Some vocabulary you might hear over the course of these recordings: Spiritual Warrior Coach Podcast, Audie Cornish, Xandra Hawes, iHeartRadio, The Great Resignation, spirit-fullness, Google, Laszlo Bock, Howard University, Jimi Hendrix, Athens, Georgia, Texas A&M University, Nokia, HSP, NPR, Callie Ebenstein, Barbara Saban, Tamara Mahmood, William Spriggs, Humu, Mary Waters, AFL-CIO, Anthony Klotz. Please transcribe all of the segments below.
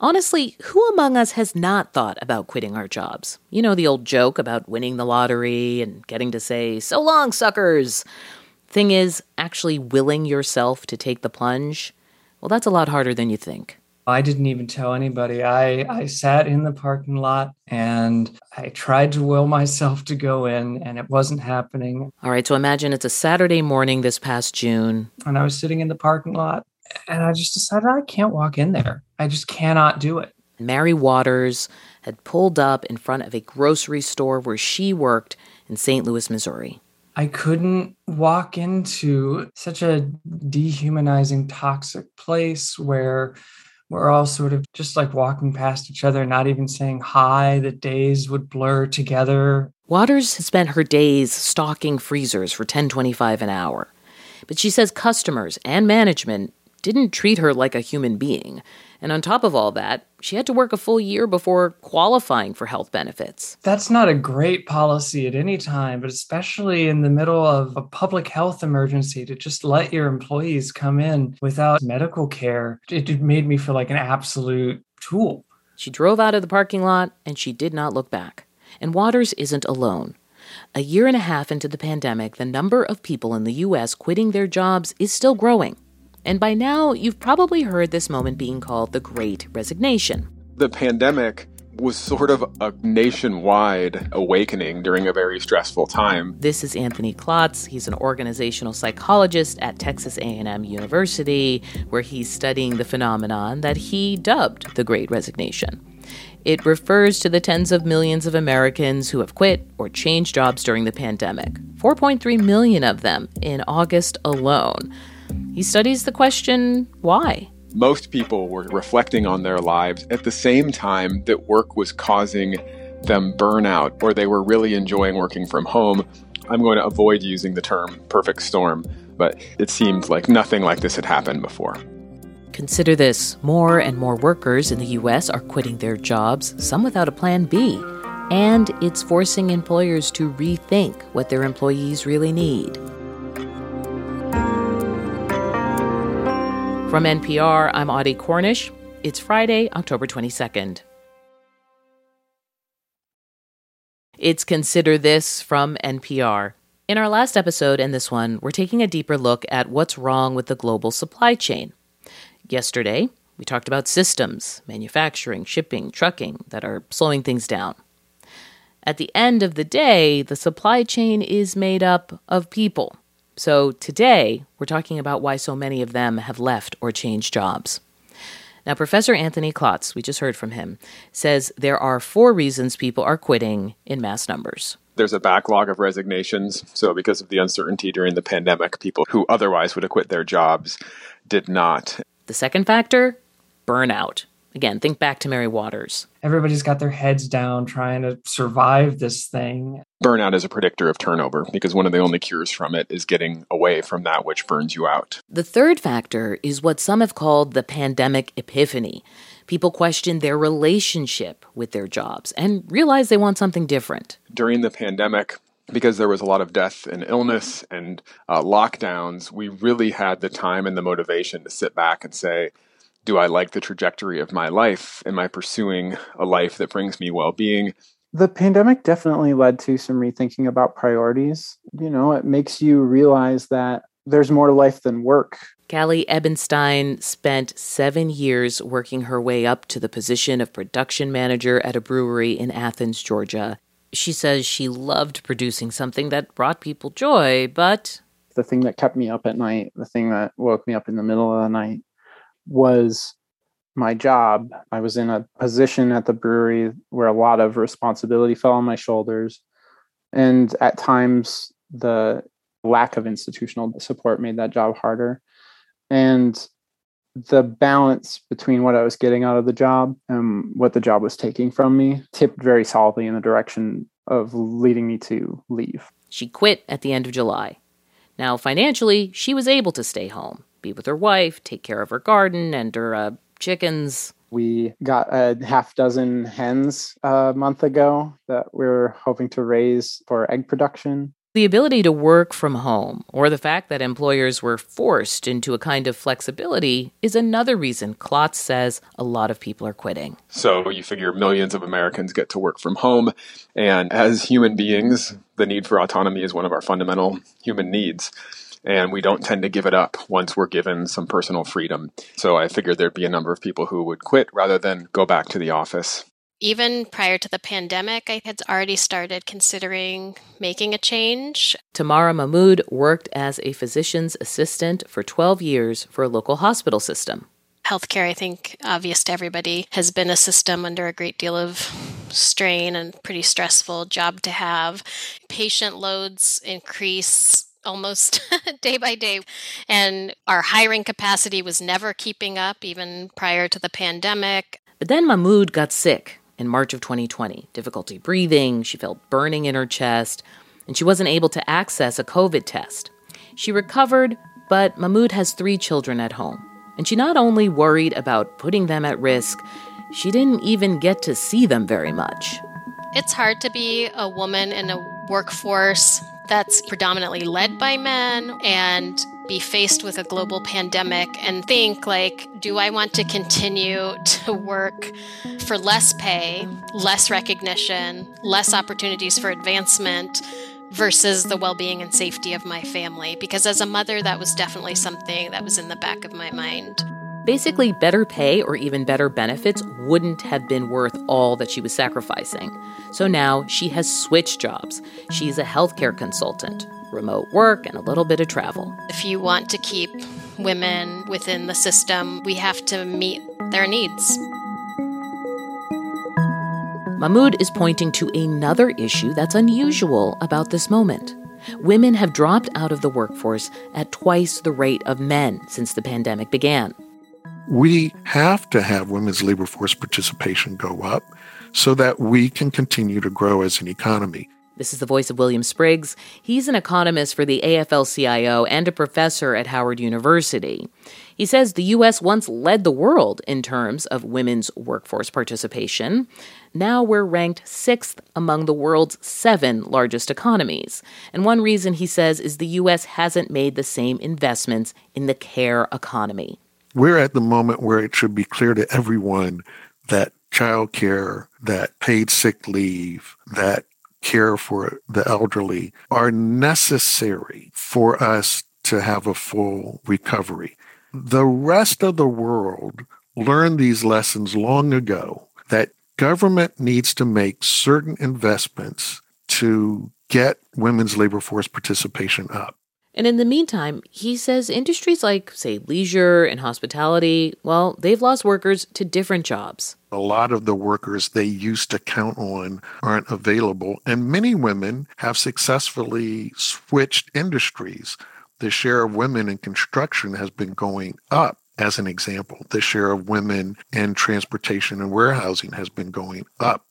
Honestly, who among us has not thought about quitting our jobs? You know, the old joke about winning the lottery and getting to say, so long, suckers. Thing is, actually willing yourself to take the plunge, well, that's a lot harder than you think. I didn't even tell anybody. I sat in the parking lot and I tried to will myself to go in, and it wasn't happening. All right, so imagine it's a Saturday morning this past June. And I was sitting in the parking lot and I just decided I can't walk in there. I just cannot do it. Mary Waters had pulled up in front of a grocery store where she worked in St. Louis, Missouri. I couldn't walk into such a dehumanizing, toxic place where we're all sort of just like walking past each other, not even saying hi. The days would blur together. Waters has spent her days stocking freezers for $10.25 an hour. But she says customers and management didn't treat her like a human being. And on top of all that, she had to work a full year before qualifying for health benefits. That's not a great policy at any time, but especially in the middle of a public health emergency, to just let your employees come in without medical care. It made me feel like an absolute tool. She drove out of the parking lot and she did not look back. And Waters isn't alone. A year and a half into the pandemic, the number of people in the U.S. quitting their jobs is still growing. And by now, you've probably heard this moment being called the Great Resignation. The pandemic was sort of a nationwide awakening during a very stressful time. This is Anthony Klotz. He's an organizational psychologist at Texas A&M University, where he's studying the phenomenon that he dubbed the Great Resignation. It refers to the tens of millions of Americans who have quit or changed jobs during the pandemic, 4.3 million of them in August alone. He studies the question, why? Most people were reflecting on their lives at the same time that work was causing them burnout, or they were really enjoying working from home. I'm going to avoid using the term perfect storm, but it seemed like nothing like this had happened before. Consider this. More and more workers in the U.S. are quitting their jobs, some without a plan B. And it's forcing employers to rethink what their employees really need. From NPR, I'm Audie Cornish. It's Friday, October 22nd. It's Consider This from NPR. In our last episode and this one, we're taking a deeper look at what's wrong with the global supply chain. Yesterday, we talked about systems, manufacturing, shipping, trucking, that are slowing things down. At the end of the day, the supply chain is made up of people. So today, we're talking about why so many of them have left or changed jobs. Now, Professor Anthony Klotz, we just heard from him, says there are four reasons people are quitting in mass numbers. There's a backlog of resignations. So because of the uncertainty during the pandemic, people who otherwise would have quit their jobs did not. The second factor, burnout. Again, think back to Mary Waters. Everybody's got their heads down trying to survive this thing. Burnout is a predictor of turnover because one of the only cures from it is getting away from that which burns you out. The third factor is what some have called the pandemic epiphany. People question their relationship with their jobs and realize they want something different. During the pandemic, because there was a lot of death and illness and lockdowns, we really had the time and the motivation to sit back and say, do I like the trajectory of my life? Am I pursuing a life that brings me well-being? The pandemic definitely led to some rethinking about priorities. You know, it makes you realize that there's more to life than work. Callie Ebenstein spent 7 years working her way up to the position of production manager at a brewery in Athens, Georgia. She says she loved producing something that brought people joy, but the thing that kept me up at night, the thing that woke me up in the middle of the night was my job. I was in a position at the brewery where a lot of responsibility fell on my shoulders. And at times, the lack of institutional support made that job harder. And the balance between what I was getting out of the job and what the job was taking from me tipped very solidly in the direction of leading me to leave. She quit at the end of July. Now, financially, she was able to stay home, be with her wife, take care of her garden and her chickens. We got a half dozen hens a month ago that we were hoping to raise for egg production. The ability to work from home, or the fact that employers were forced into a kind of flexibility, is another reason Klotz says a lot of people are quitting. So you figure millions of Americans get to work from home, and as human beings, the need for autonomy is one of our fundamental human needs, and we don't tend to give it up once we're given some personal freedom. So I figured there'd be a number of people who would quit rather than go back to the office. Even prior to the pandemic, I had already started considering making a change. Tamara Mahmood worked as a physician's assistant for 12 years for a local hospital system. Healthcare, I think, obvious to everybody, has been a system under a great deal of strain and pretty stressful job to have. Patient loads increase almost day by day. And our hiring capacity was never keeping up, even prior to the pandemic. But then Mahmood got sick. In March of 2020, difficulty breathing, she felt burning in her chest, and she wasn't able to access a COVID test. She recovered, but Mahmood has 3 children at home. And she not only worried about putting them at risk, she didn't even get to see them very much. It's hard to be a woman in a workforce that's predominantly led by men and be faced with a global pandemic and think, like, do I want to continue to work for less pay, less recognition, less opportunities for advancement versus the well-being and safety of my family? Because as a mother, that was definitely something that was in the back of my mind. Basically, better pay or even better benefits wouldn't have been worth all that she was sacrificing. So now she has switched jobs. She's a healthcare consultant, remote work, and a little bit of travel. If you want to keep women within the system, we have to meet their needs. Mahmood is pointing to another issue that's unusual about this moment. Women have dropped out of the workforce at twice the rate of men since the pandemic began. We have to have women's labor force participation go up so that we can continue to grow as an economy. This is the voice of William Spriggs. He's an economist for the AFL-CIO and a professor at Howard University. He says the U.S. once led the world in terms of women's workforce participation. Now we're ranked 6th among the world's 7 largest economies. And one reason, he says, is the U.S. hasn't made the same investments in the care economy. We're at the moment where it should be clear to everyone that childcare, that paid sick leave, that care for the elderly are necessary for us to have a full recovery. The rest of the world learned these lessons long ago, that government needs to make certain investments to get women's labor force participation up. And in the meantime, he says industries like, say, leisure and hospitality, well, they've lost workers to different jobs. A lot of the workers they used to count on aren't available, and many women have successfully switched industries. The share of women in construction has been going up, as an example. The share of women in transportation and warehousing has been going up.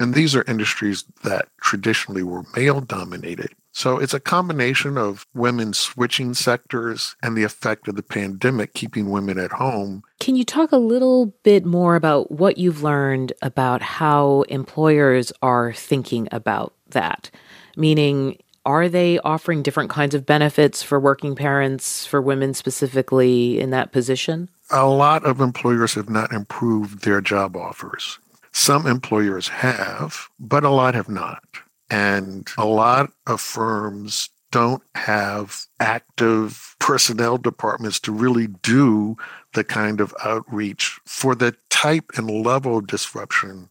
And these are industries that traditionally were male-dominated. So it's a combination of women switching sectors and the effect of the pandemic keeping women at home. Can you talk a little bit more about what you've learned about how employers are thinking about that? Meaning, are they offering different kinds of benefits for working parents, for women specifically in that position? A lot of employers have not improved their job offers. Some employers have, but a lot have not. And a lot of firms don't have active personnel departments to really do the kind of outreach for the type and level of disruption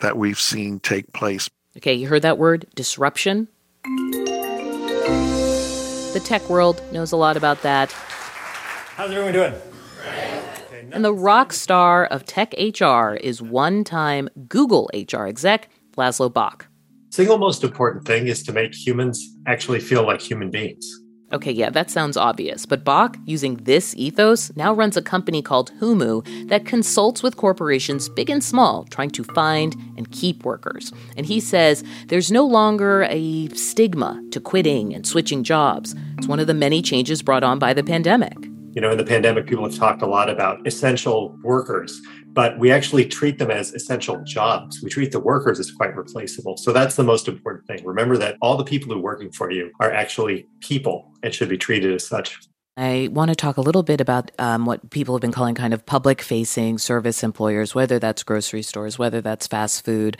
that we've seen take place. Okay, you heard that word, disruption? The tech world knows a lot about that. How's everyone doing? Great. And the rock star of tech HR is one-time Google HR exec, Laszlo Bock. Single most important thing is to make humans actually feel like human beings. Okay, yeah, that sounds obvious. But Bock, using this ethos, now runs a company called Humu that consults with corporations big and small, trying to find and keep workers. And he says there's no longer a stigma to quitting and switching jobs. It's one of the many changes brought on by the pandemic. You know, in the pandemic, people have talked a lot about essential workers. but we actually treat them as essential jobs. We treat the workers as quite replaceable. So that's the most important thing. Remember that all the people who are working for you are actually people and should be treated as such. I want to talk a little bit about what people have been calling kind of public-facing service employers, whether that's grocery stores, whether that's fast food.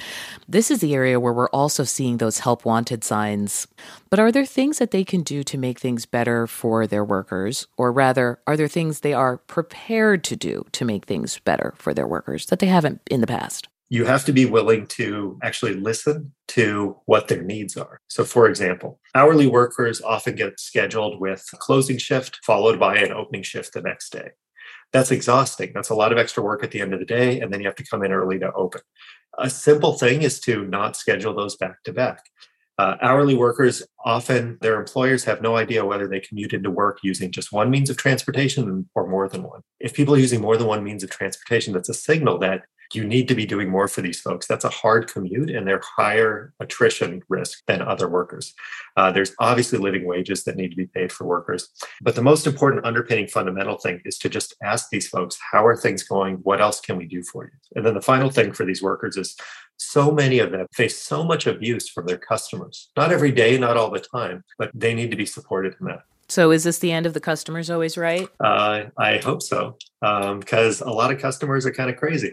This is the area where we're also seeing those help wanted signs. But are there things that they can do to make things better for their workers? Or rather, are there things they are prepared to do to make things better for their workers that they haven't in the past? You have to be willing to actually listen to what their needs are. So for example, hourly workers often get scheduled with a closing shift followed by an opening shift the next day. That's exhausting. That's a lot of extra work at the end of the day, and then you have to come in early to open. A simple thing is to not schedule those back to back. Hourly workers, often their employers have no idea whether they commute into work using just one means of transportation or more than one. If people are using more than one means of transportation, that's a signal that you need to be doing more for these folks. That's a hard commute, and they're higher attrition risk than other workers. There's obviously living wages that need to be paid for workers. But the most important underpinning fundamental thing is to just ask these folks, how are things going? What else can we do for you? And then the final thing for these workers is so many of them face so much abuse from their customers. Not every day, not all the time, but they need to be supported in that. So is this the end of the customer's always right? I hope so, because a lot of customers are kind of crazy.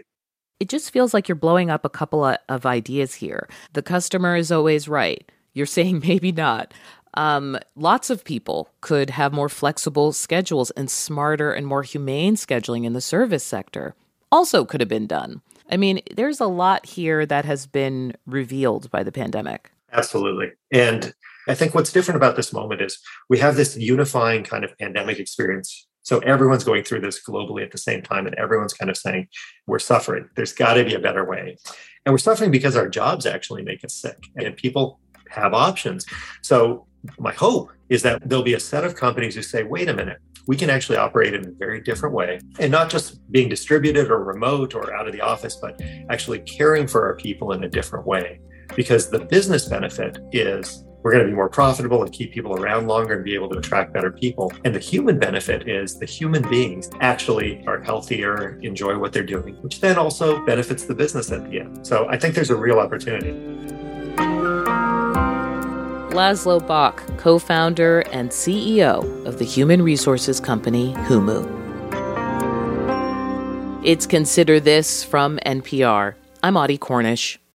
It just feels like you're blowing up a couple of ideas here. The customer is always right. You're saying maybe not. Lots of people could have more flexible schedules and smarter and more humane scheduling in the service sector. Also could have been done. I mean, there's a lot here that has been revealed by the pandemic. Absolutely. And I think what's different about this moment is we have this unifying kind of pandemic experience. So everyone's going through this globally at the same time, and everyone's kind of saying, we're suffering. There's got to be a better way. And we're suffering because our jobs actually make us sick, and people have options. So my hope is that there'll be a set of companies who say, wait a minute, we can actually operate in a very different way, and not just being distributed or remote or out of the office, but actually caring for our people in a different way. Because the business benefit is we're going to be more profitable and keep people around longer and be able to attract better people. And the human benefit is the human beings actually are healthier, enjoy what they're doing, which then also benefits the business at the end. So I think there's a real opportunity. Laszlo Bock, co-founder and CEO of the human resources company Humu. It's Consider This from NPR. I'm Audie Cornish.